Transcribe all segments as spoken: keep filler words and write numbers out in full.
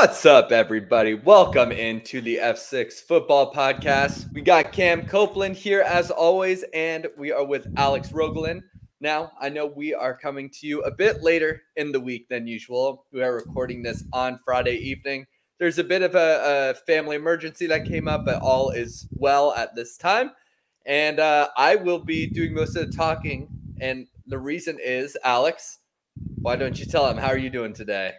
What's up, everybody? Welcome into the F six Football Podcast. We got Cam Copeland here as always, and we are with Alex Rogelin. Now, I know we are coming to you a bit later in the week than usual. We are recording this on Friday evening. There's a bit of a, a family emergency that came up, but all is well at this time. And uh, I will be doing most of the talking. And the reason is, Alex, why don't you tell him, how are you doing today?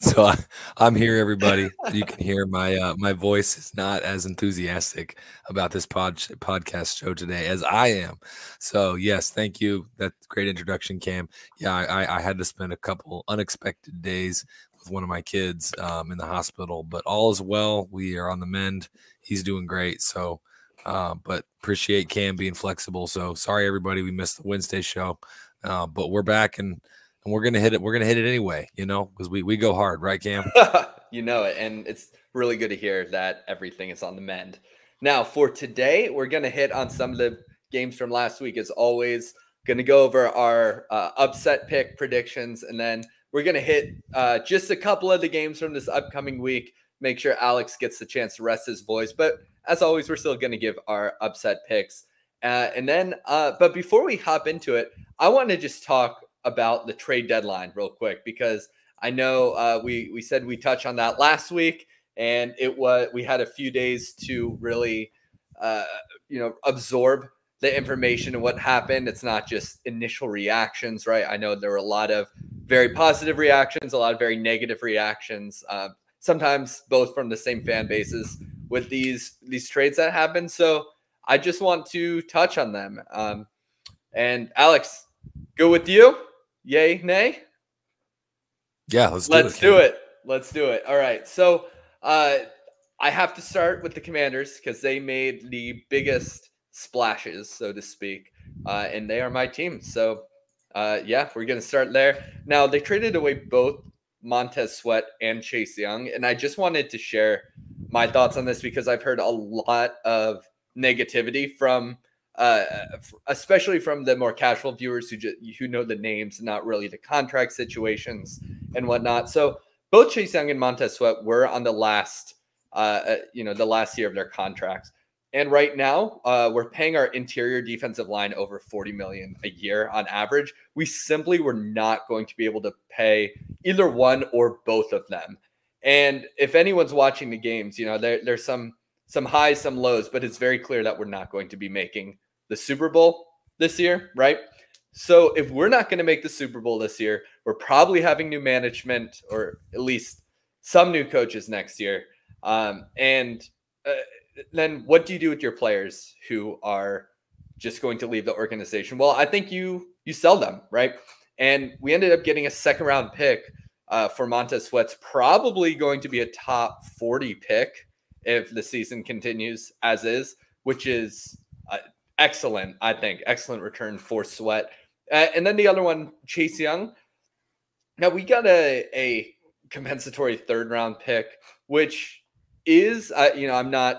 So I, I'm here, everybody. You can hear my uh, my voice is not as enthusiastic about this pod, podcast show today as I am. So yes, thank you. That's great introduction, Cam. Yeah, I, I had to spend a couple unexpected days with one of my kids um, in the hospital, but all is well. We are on the mend. He's doing great. So, uh, but appreciate Cam being flexible. So sorry, everybody, we missed the Wednesday show, uh, but we're back and. And we're going to hit it. We're going to hit it anyway, you know, because we, we go hard, right, Cam? You know it. And it's really good to hear that everything is on the mend. Now, for today, we're going to hit on some of the games from last week. As always, going to go over our uh, upset pick predictions. And then we're going to hit uh, just a couple of the games from this upcoming week. Make sure Alex gets the chance to rest his voice. But as always, we're still going to give our upset picks. Uh, and then, uh, but before we hop into it, I want to just talk about the trade deadline real quick, because I know uh, we we said we touched on that last week, and it was we had a few days to really uh, you know absorb the information and what happened. It's not just initial reactions, right? I know there were a lot of very positive reactions, a lot of very negative reactions, uh, sometimes both from the same fan bases with these these trades that happen. So I just want to touch on them. Um, and Alex, go with you. Yay, nay? Yeah, let's do it. Let's do it. Let's do it. All right. So uh, I have to start with the Commanders, because they made the biggest splashes, so to speak, uh, and they are my team. So, uh, yeah, we're going to start there. Now, they traded away both Montez Sweat and Chase Young, and I just wanted to share my thoughts on this, because I've heard a lot of negativity from Uh, especially from the more casual viewers who just, who know the names, not really the contract situations and whatnot. So both Chase Young and Montez Sweat were on the last, uh, you know, the last year of their contracts. And right now uh, we're paying our interior defensive line over forty million dollars a year on average. We simply were not going to be able to pay either one or both of them. And if anyone's watching the games, you know, there, there's some, some highs, some lows, but it's very clear that we're not going to be making the Super Bowl this year, right? So if we're not going to make the Super Bowl this year, we're probably having new management, or at least some new coaches next year. Um, and uh, then what do you do with your players who are just going to leave the organization? Well, I think you you sell them, right? And we ended up getting a second round pick uh, for Montez Sweat's, probably going to be a top forty pick if the season continues as is, which is uh, excellent, I think. Excellent return for Sweat. Uh, and then the other one, Chase Young. Now, we got a, a compensatory third-round pick, which is, uh, you know, I'm not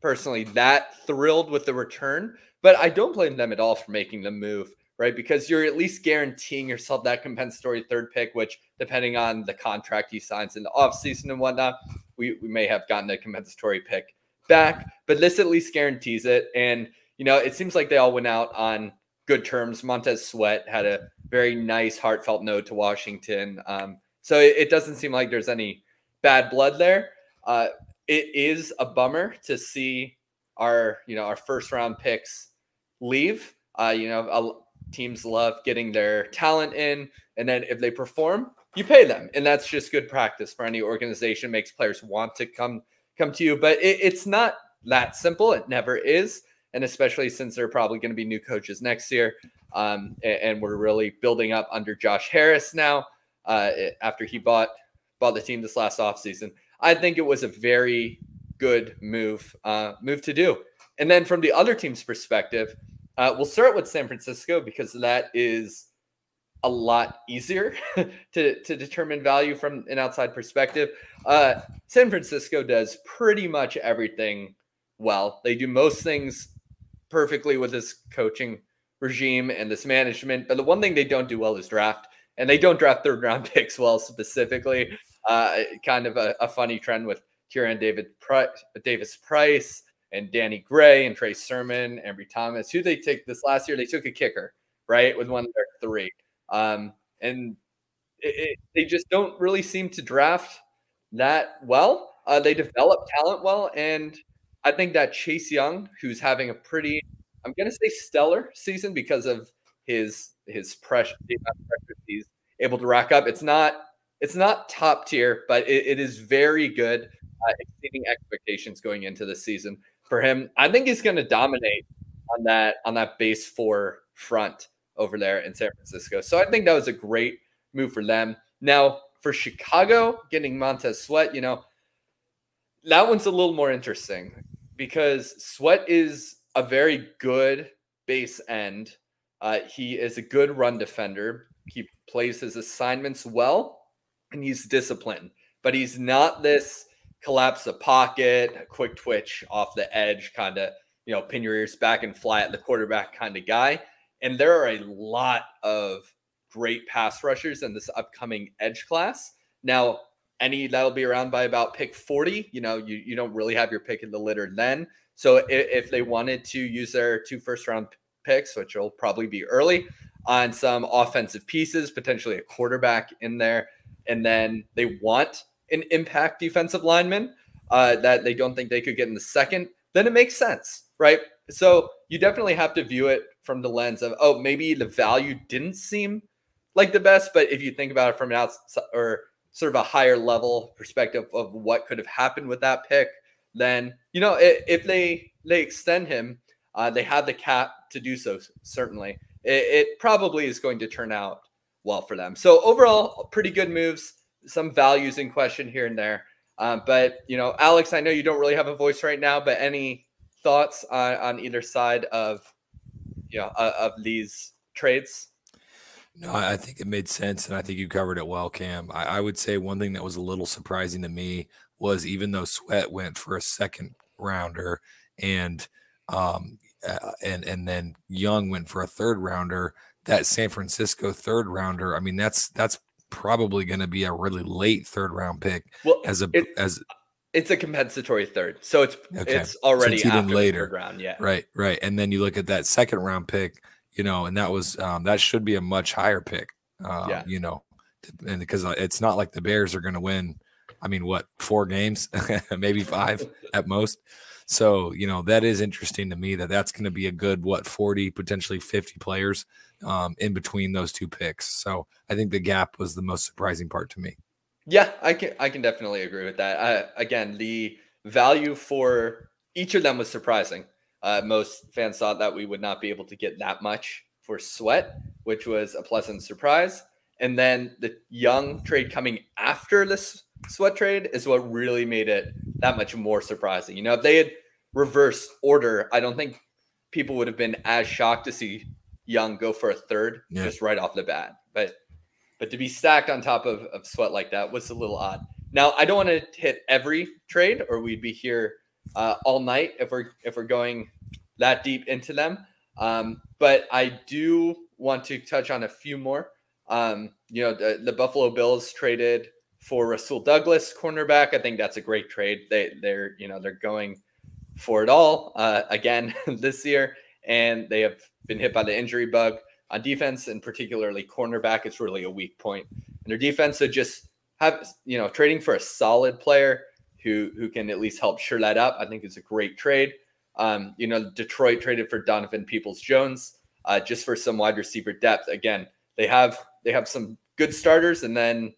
personally that thrilled with the return, but I don't blame them at all for making the move, right? Because you're at least guaranteeing yourself that compensatory third pick, which, depending on the contract he signs in the offseason and whatnot, We, we may have gotten a compensatory pick back, but this at least guarantees it. And, you know, it seems like they all went out on good terms. Montez Sweat had a very nice, heartfelt note to Washington. Um, so it, it doesn't seem like there's any bad blood there. Uh, it is a bummer to see our, you know, our first round picks leave. Uh, you know, teams love getting their talent in, and then if they perform, you pay them, and that's just good practice for any organization. Makes players want to come come to you, but it, it's not that simple. It never is, and especially since there are probably going to be new coaches next year, um, and, and we're really building up under Josh Harris now. Uh, after he bought bought the team this last offseason, I think it was a very good move uh, move to do. And then from the other team's perspective, uh, we'll start with San Francisco, because that is a lot easier to, to determine value from an outside perspective. Uh, San Francisco does pretty much everything well. They do most things perfectly with this coaching regime and this management. But the one thing they don't do well is draft. and they don't draft third round picks well specifically. Uh, kind of a, a funny trend with Kieran Davis-Price and Danny Gray and Trey Sermon, Ambry Thomas, who they take this last year. They took a kicker, right, with one of their three. Um, and it, it, they just don't really seem to draft that well. Uh, they develop talent well. And I think that Chase Young, who's having a pretty, I'm going to say stellar season because of his his pressure, the amount of pressure he's able to rack up. It's not, it's not top tier, but it, it is very good, uh, exceeding expectations going into this season for him. I think he's going to dominate on that on that base four front over there in San Francisco. So I think that was a great move for them. Now for Chicago, getting Montez Sweat, you know, that one's a little more interesting because Sweat is a very good base end. Uh, he is a good run defender. He plays his assignments well, and he's disciplined. But he's not this collapse the pocket, quick twitch off the edge, kind of, you know, pin your ears back and fly at the quarterback kind of guy. And there are a lot of great pass rushers in this upcoming edge class. Now, any that'll be around by about pick forty, you know, you, you don't really have your pick in the litter then. So if, if they wanted to use their two first-round picks, which will probably be early, on some offensive pieces, potentially a quarterback in there, and then they want an impact defensive lineman uh, that they don't think they could get in the second, then it makes sense, right? So you definitely have to view it from the lens of, oh, maybe the value didn't seem like the best, but if you think about it from an outside or sort of a higher level perspective of what could have happened with that pick, then, you know, if they they extend him, uh, they have the cap to do so, certainly. It, it probably is going to turn out well for them. So overall, pretty good moves, some values in question here and there. Um, but, you know, Alex, I know you don't really have a voice right now, but any thoughts on, on either side of, you know, uh, of these trades? No, I think it made sense, and I think you covered it well, Cam. I, I would say one thing that was a little surprising to me was even though Sweat went for a second rounder, and um, uh, and and then Young went for a third rounder, that San Francisco third rounder, I mean, that's that's probably going to be a really late third round pick. Well, as a it, as it's a compensatory third, so it's okay. It's already so it's after even later the third round, yeah, right, right. And then you look at that second round pick. You know, and that was um, that should be a much higher pick, uh, yeah. You know, and because it's not like the Bears are going to win. I mean, what, four games, maybe five at most. So, you know, that is interesting to me that that's going to be a good, what, forty, potentially fifty players um, in between those two picks. So I think the gap was the most surprising part to me. Yeah, I can I can definitely agree with that. Uh, again, the value for each of them was surprising. Uh, most fans thought that we would not be able to get that much for Sweat, which was a pleasant surprise. And then the Young trade coming after this Sweat trade is what really made it that much more surprising. You know, if they had reversed order, I don't think people would have been as shocked to see Young go for a third yeah. just right off the bat. But but to be stacked on top of, of Sweat like that was a little odd. Now, I don't want to hit every trade or we'd be here Uh, all night if we're if we're going that deep into them, um, but I do want to touch on a few more. Um, you know, the, the Buffalo Bills traded for Rasul Douglas, cornerback. I think that's a great trade. They they're you know they're going for it all uh, again this year, and they have been hit by the injury bug on defense, and particularly cornerback. It's really a weak point in their defense. So just have you know trading for a solid player who who can at least help shore that up, I think is a great trade. Um, you know, Detroit traded for Donovan Peoples-Jones uh, just for some wide receiver depth. Again, they have they have some good starters, and then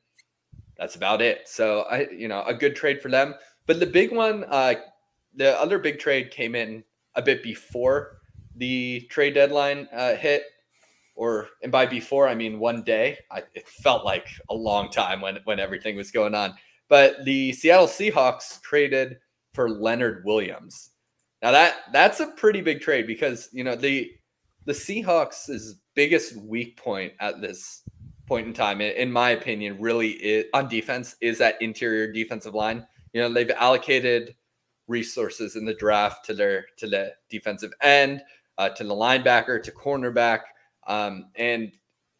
that's about it. So, I you know, a good trade for them. But the big one, uh, the other big trade came in a bit before the trade deadline uh, hit. Or, and by before, I mean one day. I, it felt like a long time when when everything was going on. But the Seattle Seahawks traded for Leonard Williams. Now that that's a pretty big trade because you know the the Seahawks' biggest weak point at this point in time, in my opinion, really is, on defense is that interior defensive line. You know, they've allocated resources in the draft to their to the defensive end, uh, to the linebacker, to cornerback, um, and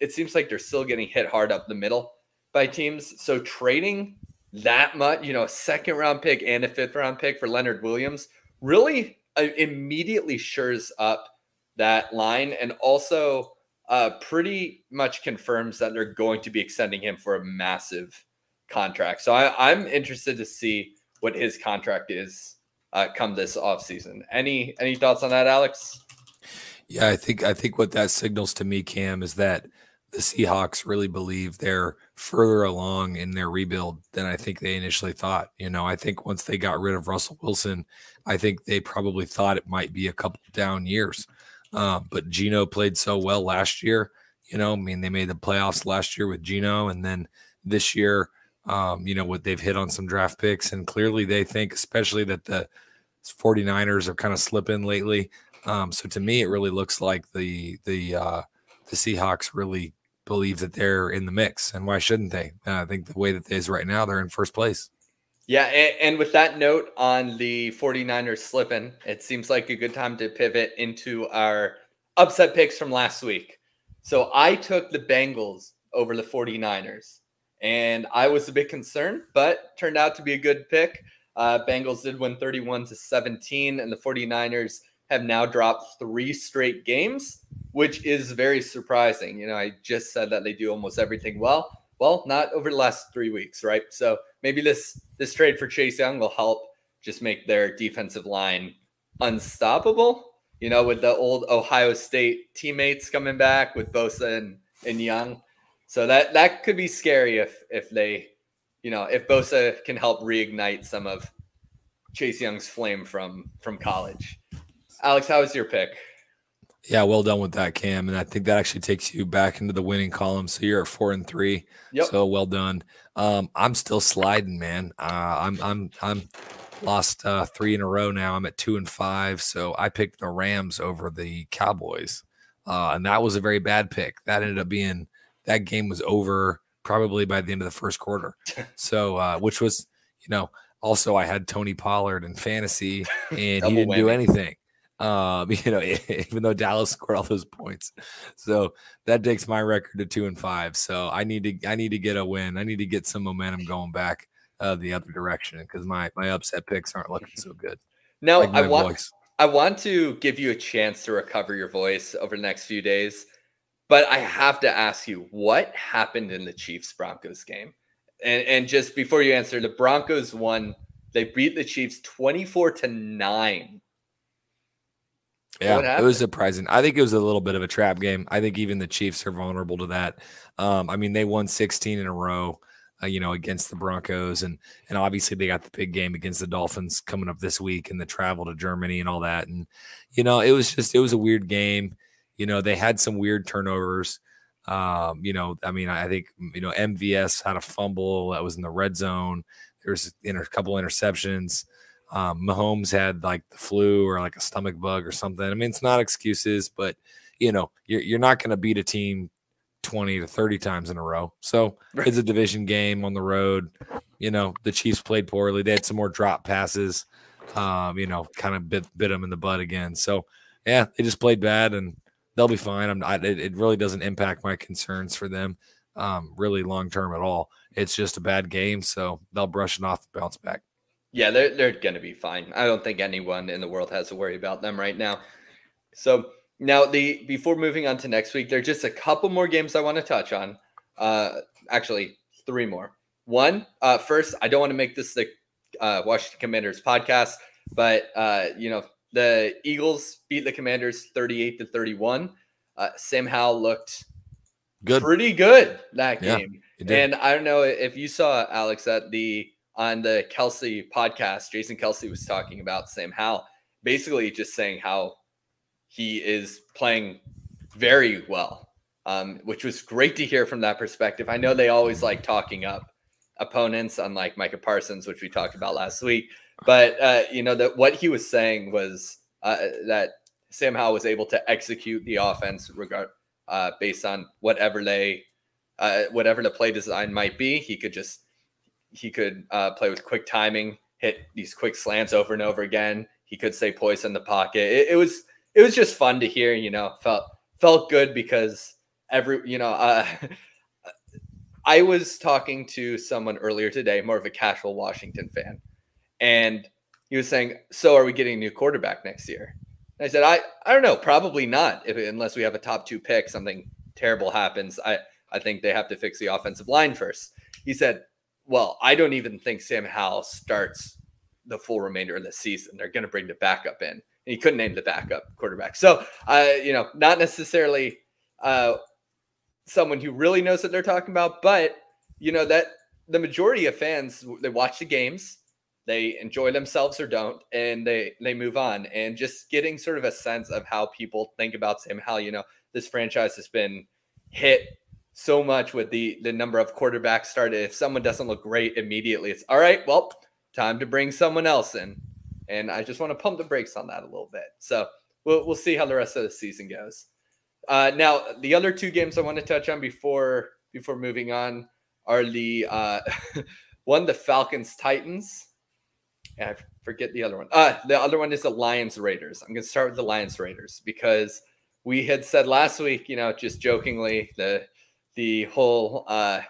it seems like they're still getting hit hard up the middle by teams. So trading that much, you know, a second round pick and a fifth round pick for Leonard Williams really immediately shores up that line, and also uh, pretty much confirms that they're going to be extending him for a massive contract. So I, I'm interested to see what his contract is uh, come this offseason. Any any thoughts on that, Alex? Yeah, I think I think what that signals to me, Cam, is that the Seahawks really believe they're further along in their rebuild than I think they initially thought. You know, I think once they got rid of Russell Wilson, I think they probably thought it might be a couple down years. Uh, but Geno played so well last year. You know, I mean, they made the playoffs last year with Geno, and then this year, um, you know, what they've hit on some draft picks, and clearly they think, especially that the 49ers are kind of slipping lately. Um, so to me, it really looks like the the uh, the Seahawks really believe that they're in the mix, and why shouldn't they? And I think the way that it is right now, they're in first place. Yeah, and, and with that note on the 49ers slipping, it seems like a good time to pivot into our upset picks from last week. So I took the Bengals over the 49ers, and I was a bit concerned, but turned out to be a good pick. Uh, Bengals did win thirty-one to seventeen, and the 49ers have now dropped three straight games, which is very surprising. You know, I just said that they do almost everything well. Well, not over the last three weeks, right? So maybe this this trade for Chase Young will help just make their defensive line unstoppable. You know, with the old Ohio State teammates coming back with Bosa and, and Young. So that that could be scary if if they, you know, if Bosa can help reignite some of Chase Young's flame from from college. Alex, how was your pick? Yeah, well done with that, Cam. And I think that actually takes you back into the winning column. So you're at four and three. Yep. So well done. Um, I'm still sliding, man. Uh, I'm I'm I'm lost uh, three in a row now. I'm at two and five. So I picked the Rams over the Cowboys, uh, and that was a very bad pick. That ended up being that game was over probably by the end of the first quarter. So uh, which was, you know, also I had Tony Pollard in fantasy, and he didn't whammy. do anything. Um, you know, even though Dallas scored all those points, so that takes my record to two and five. So I need to, I need to get a win. I need to get some momentum going back uh, the other direction, because my my upset picks aren't looking so good. Now like I want voice. I want to give you a chance to recover your voice over the next few days, but I have to ask you what happened in the Chiefs Broncos game, and and just before you answer, the Broncos won. They beat the Chiefs twenty-four to nine. Yeah, it was surprising. I think it was a little bit of a trap game. I think even the Chiefs are vulnerable to that. Um, I mean, they won sixteen in a row, uh, you know, against the Broncos. And and obviously they got the big game against the Dolphins coming up this week, and the travel to Germany and all that. And, you know, it was just, it was a weird game. You know, they had some weird turnovers. Um, you know, I mean, I think, you know, M V S had a fumble that was in the red zone. There was a couple interceptions. Um, Mahomes had like the flu or like a stomach bug or something. I mean, it's not excuses, but you know, you're, you're not going to beat a team twenty to thirty times in a row. So right. It's a division game on the road. You know, the Chiefs played poorly. They had some more drop passes, um, you know, kind of bit, bit them in the butt again. So yeah, they just played bad, and they'll be fine. I'm not, it, it really doesn't impact my concerns for them um, really long-term at all. It's just a bad game. So they'll brush it off and bounce back. Yeah, they're, they're going to be fine. I don't think anyone in the world has to worry about them right now. So now the before moving on to next week, there are just a couple more games I want to touch on. Uh, actually, three more. One, uh, first, I don't want to make this the uh, Washington Commanders podcast, but, uh, you know, the Eagles beat the Commanders thirty-eight to thirty-one. Uh, Sam Howell looked good, pretty good that game. Yeah, and I don't know if you saw, Alex, at the – on the Kelsey podcast, Jason Kelsey was talking about Sam Howell, basically just saying how he is playing very well, um, which was great to hear from that perspective. I know they always like talking up opponents, unlike Micah Parsons, which we talked about last week. But, uh, you know, that what he was saying was uh, that Sam Howell was able to execute the offense regard, uh, based on whatever they, uh, whatever the play design might be. He could just He could uh, play with quick timing, hit these quick slants over and over again. He could stay poised in the pocket. It, it was it was just fun to hear. You know, felt felt good because every, you know, uh, I was talking to someone earlier today, more of a casual Washington fan, and he was saying, so are we getting a new quarterback next year? And I said, I, I don't know, probably not, if, unless we have a top two pick, something terrible happens. I, I think they have to fix the offensive line first. He said, well, I don't even think Sam Howell starts the full remainder of the season. They're going to bring the backup in. And he couldn't name the backup quarterback. So, uh, you know, not necessarily uh, someone who really knows what they're talking about, but, you know, that the majority of fans, they watch the games, they enjoy themselves or don't, and they, they move on. And just getting sort of a sense of how people think about Sam Howell, you know, this franchise has been hit so much with the, the number of quarterbacks started. If someone doesn't look great immediately, it's all right, well, time to bring someone else in. And I just want to pump the brakes on that a little bit. So we'll, we'll see how the rest of the season goes. Uh, now, the other two games I want to touch on before before moving on are the uh, one, the Falcons-Titans. And I forget the other one. Uh, the other one is the Lions-Raiders. I'm going to start with the Lions-Raiders because we had said last week, you know, just jokingly, the the whole uh,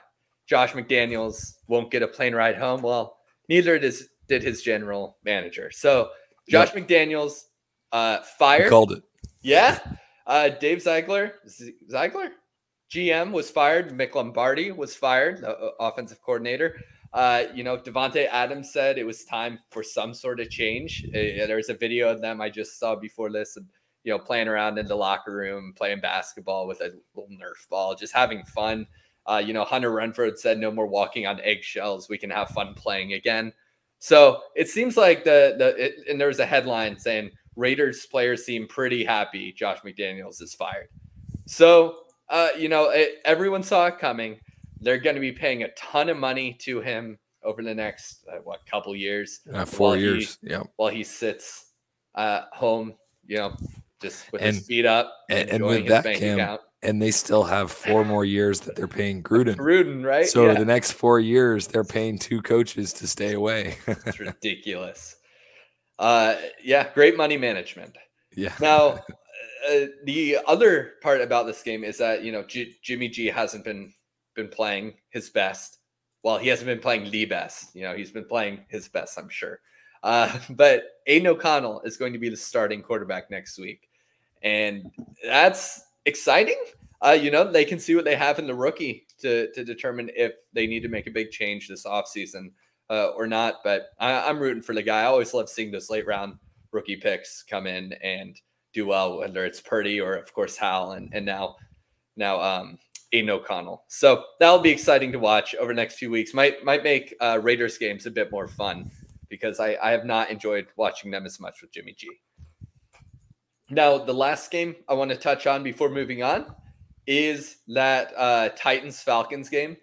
Josh McDaniels won't get a plane ride home. Well, neither does, did his general manager. So Josh yep. McDaniels uh, fired. I called it. Yeah. Uh, Dave Ziegler, Ziegler, G M was fired. Mick Lombardi was fired, the offensive coordinator. Uh, you know, Devontae Adams said it was time for some sort of change. Uh, there was a video of them I just saw before this, and, you know, playing around in the locker room, playing basketball with a little Nerf ball, just having fun. Uh, you know, Hunter Renfrow said no more walking on eggshells. We can have fun playing again. So it seems like the, the it, and there was a headline saying Raiders players seem pretty happy Josh McDaniels is fired. So, uh, you know, it, everyone saw it coming. They're going to be paying a ton of money to him over the next, uh, what, couple years? Uh, four years, he, yeah. While he sits uh, home, you know, just with and, his feet up. And, and with his that, bank Cam, account. And they still have four more years that they're paying Gruden. Gruden, right? So yeah. The next four years, they're paying two coaches to stay away. It's ridiculous. Uh, yeah, great money management. Yeah. Now, uh, the other part about this game is that, you know, G Jimmy G hasn't been been playing his best. Well, he hasn't been playing the best. You know, he's been playing his best, I'm sure. Uh, but Aiden O'Connell is going to be the starting quarterback next week. And that's exciting. Uh, you know, they can see what they have in the rookie to, to determine if they need to make a big change this offseason uh, or not. But I, I'm rooting for the guy. I always love seeing those late round rookie picks come in and do well, whether it's Purdy or, of course, Howell and, and now now um, Aiden O'Connell. So that'll be exciting to watch over the next few weeks. Might, might make uh, Raiders games a bit more fun because I, I have not enjoyed watching them as much with Jimmy G. Now, the last game I want to touch on before moving on is that uh, Titans-Falcons game.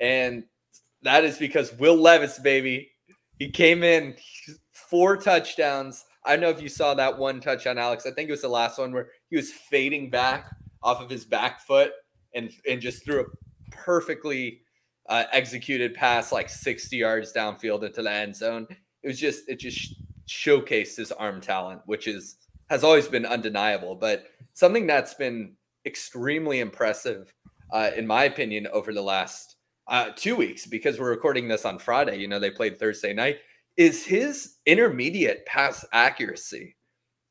And that is because Will Levis, baby, he came in four touchdowns. I don't know if you saw that one touchdown, Alex. I think it was the last one where he was fading back off of his back foot and, and just threw a perfectly uh, executed pass like sixty yards downfield into the end zone. It was just, it just showcased his arm talent, which is, has always been undeniable, but something that's been extremely impressive, uh, in my opinion, over the last uh, two weeks, because we're recording this on Friday, you know, they played Thursday night, is his intermediate pass accuracy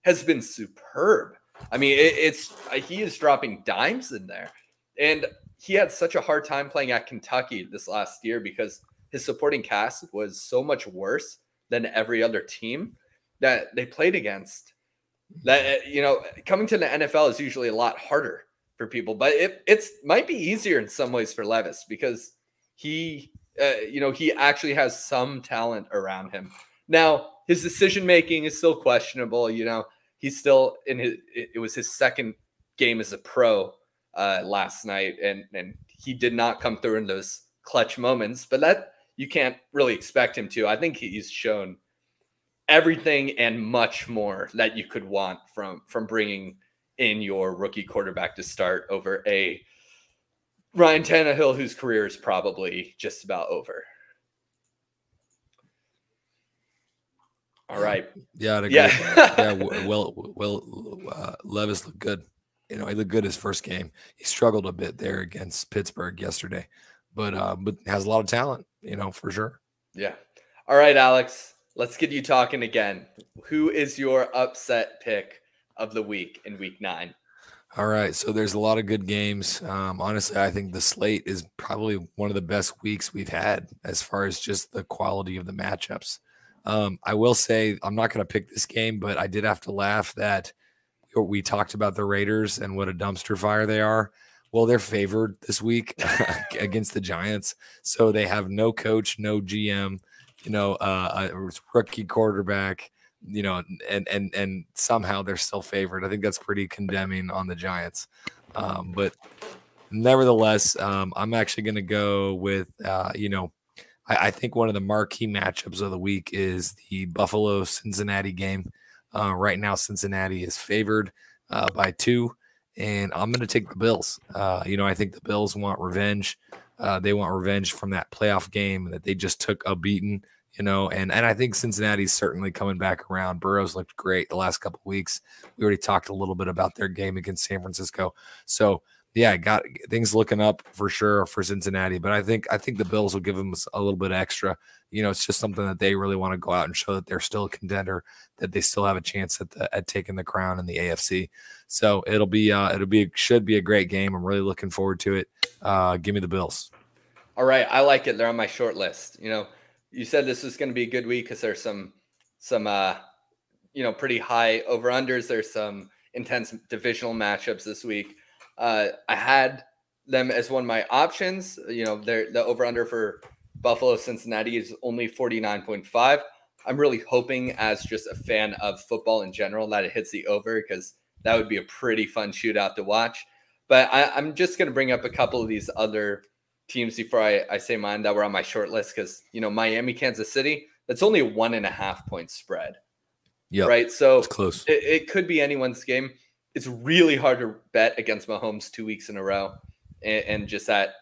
has been superb. I mean, it, it's, uh, he is dropping dimes in there, and he had such a hard time playing at Kentucky this last year because his supporting cast was so much worse than every other team that they played against. That, you know, coming to the N F L is usually a lot harder for people, but it it's might be easier in some ways for Levis because he, uh, you know, he actually has some talent around him. Now, his decision making is still questionable. You know, he's still in his. It was his second game as a pro uh, last night, and and he did not come through in those clutch moments. But that you can't really expect him to. I think he's shown everything and much more that you could want from from bringing in your rookie quarterback to start over a Ryan Tannehill, whose career is probably just about over. All right. Yeah. I'd agree. Yeah. yeah. Well, well, uh, Levis looked good. you know, he looked good his first game. He struggled a bit there against Pittsburgh yesterday, but uh, but has a lot of talent, you know, for sure. Yeah. All right, Alex, let's get you talking again. Who is your upset pick of the week in week nine? All right, so there's a lot of good games. Um, honestly, I think the slate is probably one of the best weeks we've had as far as just the quality of the matchups. Um, I will say I'm not going to pick this game, but I did have to laugh that we talked about the Raiders and what a dumpster fire they are. Well, they're favored this week against the Giants, so they have no coach, no G M, you know, uh, a rookie quarterback. You know, and and and somehow they're still favored. I think that's pretty condemning on the Giants. Um, but nevertheless, um, I'm actually going to go with, uh, you know, I, I think one of the marquee matchups of the week is the Buffalo-Cincinnati game. Uh, right now, Cincinnati is favored uh, by two, and I'm going to take the Bills. Uh, you know, I think the Bills want revenge. Uh, they want revenge from that playoff game that they just took a beating. You know, and, and I think Cincinnati's certainly coming back around. Burrow's looked great the last couple of weeks. We already talked a little bit about their game against San Francisco. So, yeah, got things looking up for sure for Cincinnati. But I think I think the Bills will give them a little bit extra. You know, it's just something that they really want to go out and show that they're still a contender, that they still have a chance at the, at taking the crown in the A F C. So it'll be uh, it'll be should be a great game. I'm really looking forward to it. Uh, give me the Bills. All right, I like it. They're on my short list. You know. You said this was going to be a good week because there's some, some, uh, you know, pretty high over unders. There's some intense divisional matchups this week. Uh, I had them as one of my options. You know, the over under for Buffalo Cincinnati is only forty-nine point five. I'm really hoping, as just a fan of football in general, that it hits the over, because that would be a pretty fun shootout to watch. But I, I'm just going to bring up a couple of these other teams before I, I say mine that were on my short list, because, you know, Miami, Kansas City, that's only a one and a half point spread. Yeah. Right. So it's close. It, it could be anyone's game. It's really hard to bet against Mahomes two weeks in a row and, and just that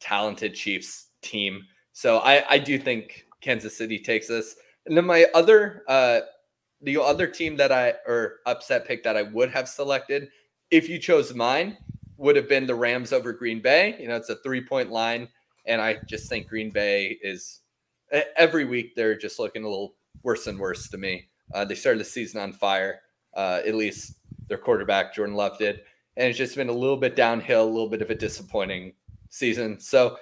talented Chiefs team. So I, I do think Kansas City takes this. And then my other, uh, the other team that I, or upset pick that I would have selected if you chose mine, would have been the Rams over Green Bay. You know, it's a three-point line, and I just think Green Bay is – every week they're just looking a little worse and worse to me. Uh, they started the season on fire, uh, at least their quarterback, Jordan Love, did. And it's just been a little bit downhill, a little bit of a disappointing season. So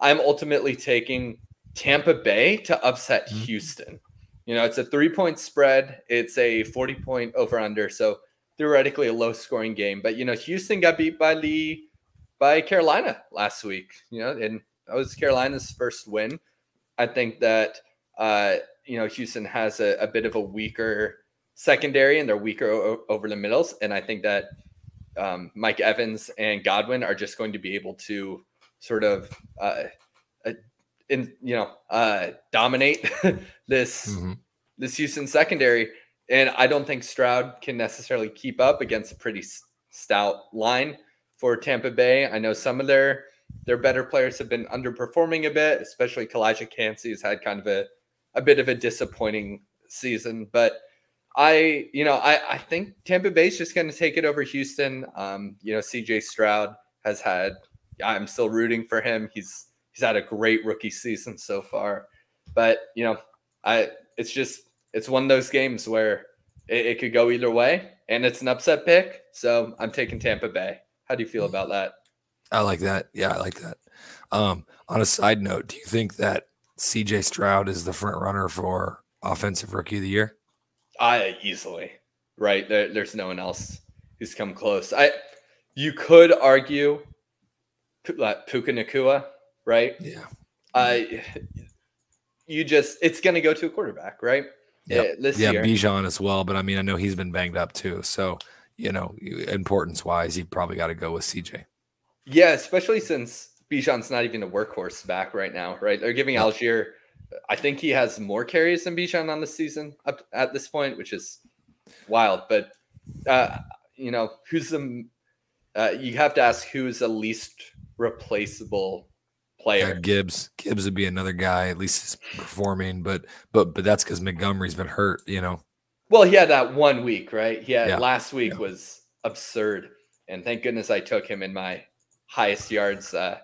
I'm ultimately taking Tampa Bay to upset Houston. You know, it's a three-point spread. It's a forty-point over-under, so – theoretically a low scoring game, but, you know, Houston got beat by the, by Carolina last week, you know, and that was Carolina's first win. I think that, uh, you know, Houston has a, a bit of a weaker secondary, and they're weaker over the middles. And I think that um, Mike Evans and Godwin are just going to be able to sort of, uh, uh, in, you know, uh, dominate this, mm-hmm. this Houston secondary. And I don't think Stroud can necessarily keep up against a pretty stout line for Tampa Bay. I know some of their their better players have been underperforming a bit, especially Kalijah Kancey has had kind of a, a bit of a disappointing season. But I, you know, I, I think Tampa Bay's just going to take it over Houston. Um, you know, C J. Stroud has had, I'm still rooting for him. He's he's had a great rookie season so far. But, you know, I it's just, it's one of those games where it, it could go either way, and it's an upset pick. So I'm taking Tampa Bay. How do you feel about that? I like that. Yeah, I like that. Um, on a side note, do you think that C J Stroud is the front runner for offensive rookie of the year? I easily, right. There, there's no one else who's come close. I, you could argue like Puka Nacua, right? Yeah. I, you just, it's going to go to a quarterback, right? Yep. This yeah, yeah, Bijan as well, but I mean, I know he's been banged up too. So, you know, importance-wise, you probably got to go with C J. Yeah, especially since Bijan's not even a workhorse back right now, right? They're giving Algier, I think he has more carries than Bijan on the season up at this point, which is wild. But uh, you know, who's the? Uh, you have to ask who's the least replaceable player. Yeah, Gibbs. Gibbs would be another guy. At least he's performing, but but but that's because Montgomery's been hurt, you know. Well, he had that one week, right? He had, yeah, last week yeah. was absurd. And thank goodness I took him in my highest yards uh,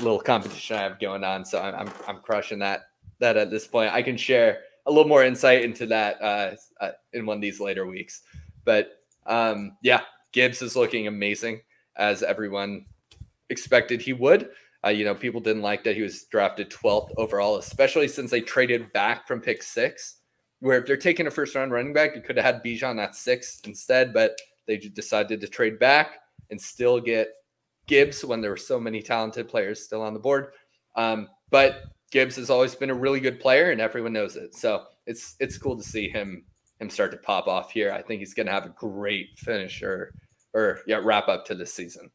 little competition I have going on. So I'm, I'm, I'm crushing that, that at this point. I can share a little more insight into that uh, uh, in one of these later weeks. But um, yeah, Gibbs is looking amazing, as everyone expected he would. Uh, you know, people didn't like that he was drafted twelfth overall, especially since they traded back from pick six, where if they're taking a first-round running back, you could have had Bijan at sixth instead, but they decided to trade back and still get Gibbs when there were so many talented players still on the board. Um, but Gibbs has always been a really good player, and everyone knows it. So it's it's cool to see him him start to pop off here. I think he's going to have a great finish or, or yeah, wrap up to this season.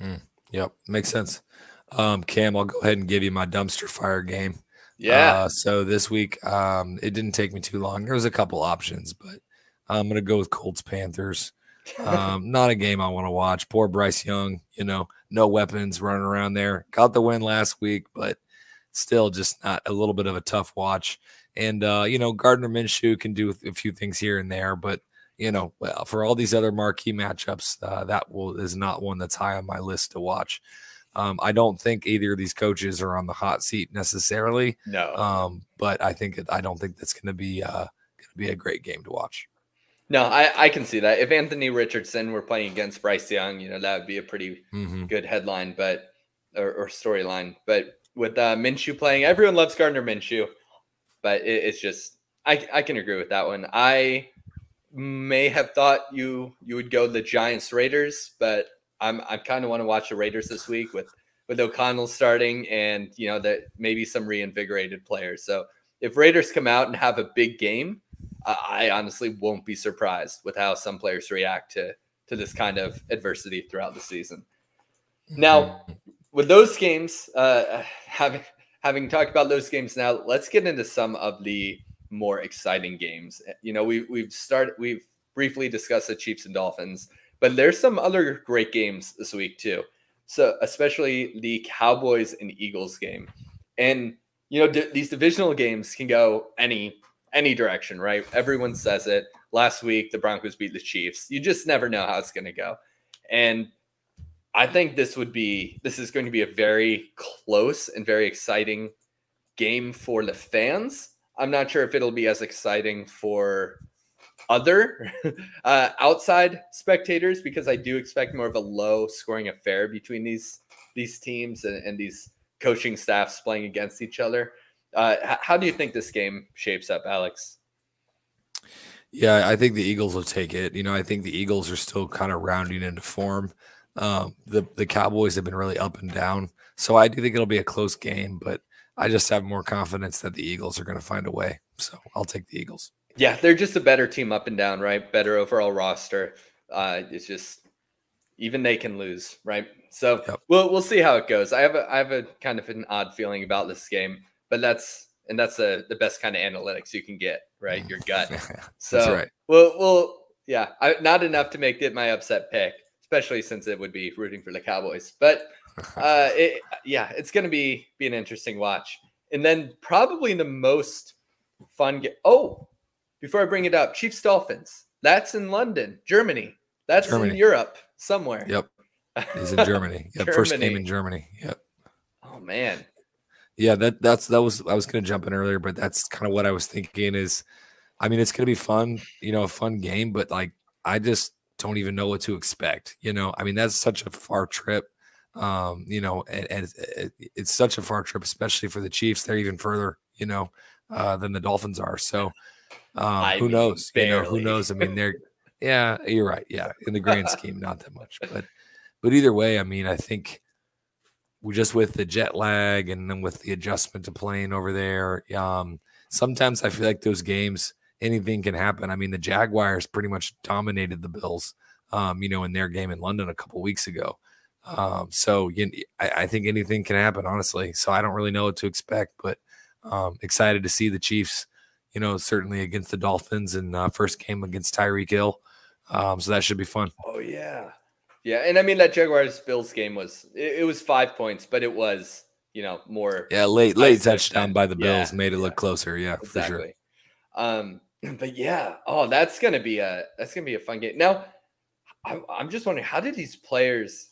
Mm, yep, makes sense. Um, Cam, I'll go ahead and give you my dumpster fire game. Yeah. Uh, so this week, um, it didn't take me too long. There was a couple options, but I'm going to go with Colts Panthers. Um, not a game I want to watch. Poor Bryce Young, you know, no weapons running around there. Got the win last week, but still just not a little bit of a tough watch. And, uh, you know, Gardner Minshew can do a few things here and there, but, you know, well, for all these other marquee matchups, uh, that will is not one that's high on my list to watch. Um, I don't think either of these coaches are on the hot seat necessarily. No. Um, but I think I don't think that's going to be uh, going to be a great game to watch. No, I, I can see that. If Anthony Richardson were playing against Bryce Young, you know, that would be a pretty mm-hmm. good headline, but or, or storyline. But with uh, Minshew playing, everyone loves Gardner Minshew, but it, it's just I I can agree with that one. I may have thought you you would go the Giants Raiders, but I'm I kind of want to watch the Raiders this week with with O'Connell starting, and you know that maybe some reinvigorated players. So if Raiders come out and have a big game, I honestly won't be surprised with how some players react to, to this kind of adversity throughout the season. Now, with those games, uh, having, having talked about those games now, let's get into some of the more exciting games. You know, we, we've started, we've briefly discussed the Chiefs and Dolphins, but there's some other great games this week too. So especially the Cowboys and Eagles game. And, you know, d- these divisional games can go any any direction, right? Everyone says it. Last week, the Broncos beat the Chiefs. You just never know how it's going to go. And I think this would be, this is going to be a very close and very exciting game for the fans. I'm not sure if it'll be as exciting for other uh, outside spectators, because I do expect more of a low scoring affair between these, these teams and, and these coaching staffs playing against each other. Uh, how do you think this game shapes up, Alex? Yeah, I think the Eagles will take it. You know, I think the Eagles are still kind of rounding into form. Um, the, the Cowboys have been really up and down. So I do think it'll be a close game, but I just have more confidence that the Eagles are going to find a way. So I'll take the Eagles. Yeah, they're just a better team up and down, right? Better overall roster. Uh, it's just even they can lose, right? So yep. we'll we'll see how it goes. I have a, I have a kind of an odd feeling about this game. But that's and that's a, the best kind of analytics you can get, right? Your gut. So that's right. Well, well, yeah, I, not enough to make it my upset pick, especially since it would be rooting for the Cowboys. But uh, it, yeah, it's going to be be an interesting watch. And then probably the most fun game. Oh, before I bring it up, Chiefs Dolphins. That's in London, Germany. That's Germany. In Europe somewhere. Yep, it's in Germany. Yep. Germany. First game in Germany. Yep. Oh man. Yeah, that that's that was I was going to jump in earlier, but that's kind of what I was thinking is, I mean, it's going to be fun, you know, a fun game, but like I just don't even know what to expect, you know. I mean, that's such a far trip, um, you know, and, and it, it's such a far trip, especially for the Chiefs. They're even further, you know, uh, than the Dolphins are. So um, who mean, knows? Barely. You know, who knows? I mean, they're yeah, you're right. Yeah, in the grand scheme, not that much, but but either way, I mean, I think. We just with the jet lag and then with the adjustment to playing over there. Um, sometimes I feel like those games, anything can happen. I mean, the Jaguars pretty much dominated the Bills, um, you know, in their game in London a couple weeks ago. Um, so you, I, I think anything can happen, honestly. So I don't really know what to expect, but um, excited to see the Chiefs, you know, certainly against the Dolphins and uh, first game against Tyreek Hill. Um, so that should be fun. Oh yeah. Yeah, and I mean that Jaguars Bills game was it, it was five points, but it was you know more. Yeah, late late touchdown by the Bills yeah, made it yeah. look closer. Yeah, exactly. For sure. Um, but yeah, oh, that's gonna be a that's gonna be a fun game. Now, I, I'm just wondering, how did these players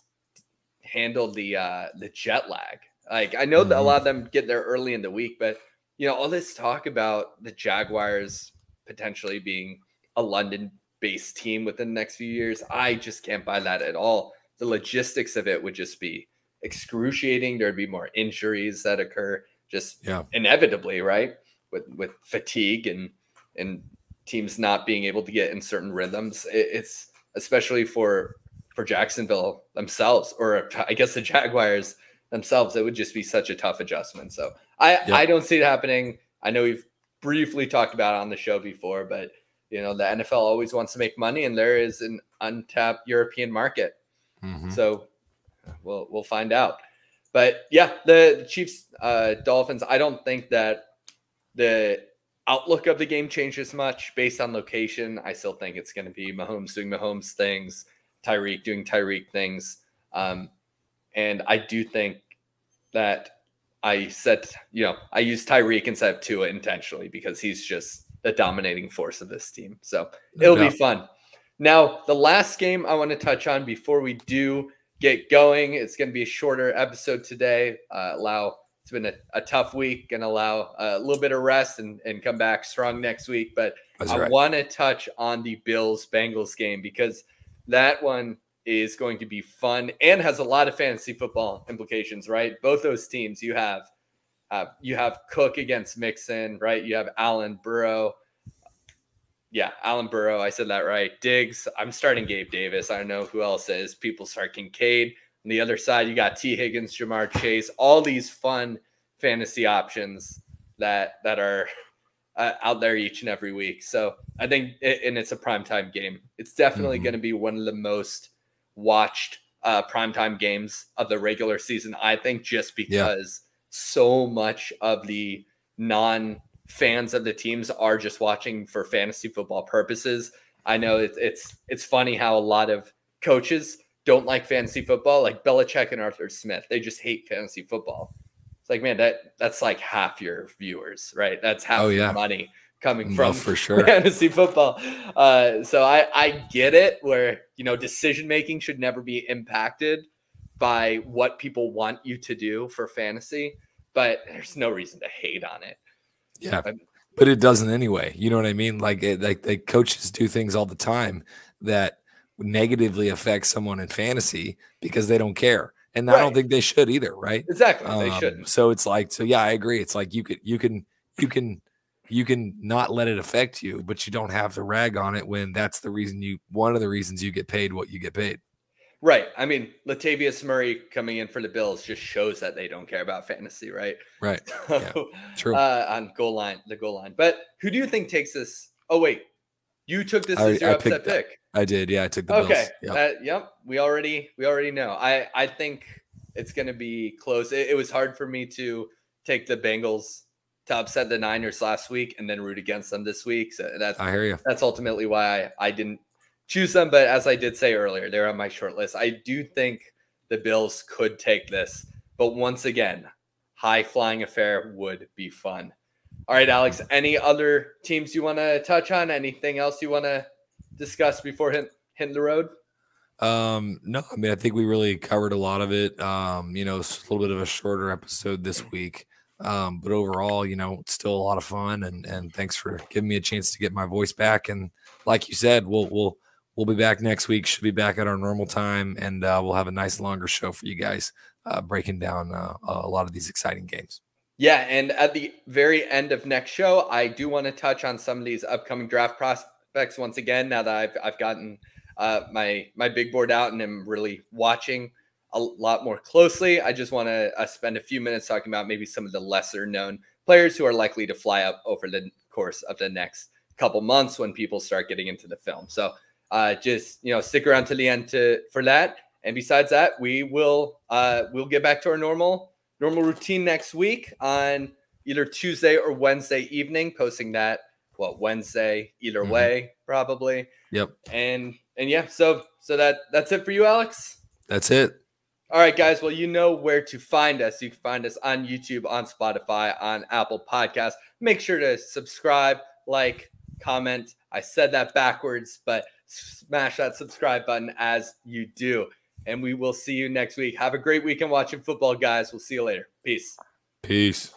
handle the uh, the jet lag? Like, I know mm-hmm. that a lot of them get there early in the week, but, you know, all this talk about the Jaguars potentially being a London-based team within the next few years, I just can't buy that at all. The logistics of it would just be excruciating. There'd be more injuries that occur just yeah. inevitably, right? With with fatigue and and teams not being able to get in certain rhythms. It, it's especially for for Jacksonville themselves, or I guess the Jaguars themselves, it would just be such a tough adjustment. So I, yeah. I don't see it happening. I know we've briefly talked about it on the show before, but you know, the N F L always wants to make money, and there is an untapped European market. Mm-hmm. So we'll we'll find out. But yeah, the, the Chiefs, uh, Dolphins, I don't think that the outlook of the game changes much based on location. I still think it's going to be Mahomes doing Mahomes things, Tyreek doing Tyreek things. Um, and I do think that I said, you know, I used Tyreek instead of Tua intentionally because he's just the dominating force of this team. So it'll yeah. be fun. Now, the last game I want to touch on before we do get going, it's going to be a shorter episode today. Uh, allow it's been a, a tough week, and allow a little bit of rest and, and come back strong next week. But That's I right. want to touch on the Bills-Bengals game, because that one is going to be fun and has a lot of fantasy football implications, right? Both those teams, you have uh, you have Cook against Mixon, right? You have Allen Burrow. Yeah, Allen Burrow. I said that right. Diggs. I'm starting Gabe Davis. I don't know who else is. People start Kincaid. On the other side, you got T. Higgins, Jamar Chase. All these fun fantasy options that that are uh, out there each and every week. So I think, it, and it's a primetime game. It's definitely mm-hmm. going to be one of the most watched uh, primetime games of the regular season, I think, just because yeah. so much of the non- fans of the teams are just watching for fantasy football purposes. I know it's it's it's funny how a lot of coaches don't like fantasy football, like Belichick and Arthur Smith. They just hate fantasy football. It's like, man, that that's like half your viewers, right? That's half oh, yeah. your money coming no, from for sure. fantasy football. Uh, so I I get it, where you know decision making should never be impacted by what people want you to do for fantasy, but there's no reason to hate on it. Yeah, but it doesn't anyway. You know what I mean? Like, it, like the coaches do things all the time that negatively affect someone in fantasy because they don't care, and right. I don't think they should either, right? Exactly, um, they shouldn't. So it's like, so yeah, I agree. It's like you could, you can, you can, you can not let it affect you, but you don't have to rag on it when that's the reason you, one of the reasons you get paid what you get paid. Right. I mean, Latavius Murray coming in for the Bills just shows that they don't care about fantasy, right? Right. So, yeah. True. Uh, on goal line, the goal line. But who do you think takes this? Oh, wait. You took this I, as your I upset pick. That. I did. Yeah, I took the okay. Bills. Okay. Yep. Uh, yep. We already we already know. I, I think it's going to be close. It, it was hard for me to take the Bengals to upset the Niners last week and then root against them this week. So that's, I hear you. That's ultimately why I, I didn't choose them, but as I did say earlier, they're on my short list. I do think the Bills could take this, but once again, high-flying affair would be fun. All right, Alex, any other teams you want to touch on? Anything else you want to discuss before hitting hit the road? Um, no, I mean, I think we really covered a lot of it. Um, you know, it's a little bit of a shorter episode this week, um, but overall, you know, it's still a lot of fun, and and thanks for giving me a chance to get my voice back. And like you said, we'll we'll We'll be back next week. Should be back at our normal time, and uh, we'll have a nice longer show for you guys, uh, breaking down uh, a lot of these exciting games. Yeah, and at the very end of next show, I do want to touch on some of these upcoming draft prospects once again. Now that I've I've gotten uh, my my big board out and am really watching a lot more closely, I just want to uh, spend a few minutes talking about maybe some of the lesser known players who are likely to fly up over the course of the next couple months when people start getting into the film. So. Uh, just, you know, stick around to the end to, for that. And besides that, we will uh, we'll get back to our normal normal routine next week on either Tuesday or Wednesday evening, posting that, well, Wednesday, either mm-hmm. way, probably. Yep. And and yeah, so so that that's it for you, Alex. That's it. All right, guys. Well, you know where to find us. You can find us on YouTube, on Spotify, on Apple Podcasts. Make sure to subscribe, like, comment. I said that backwards, but smash that subscribe button as you do. And we will see you next week. Have a great weekend watching football, guys. We'll see you later. Peace. Peace.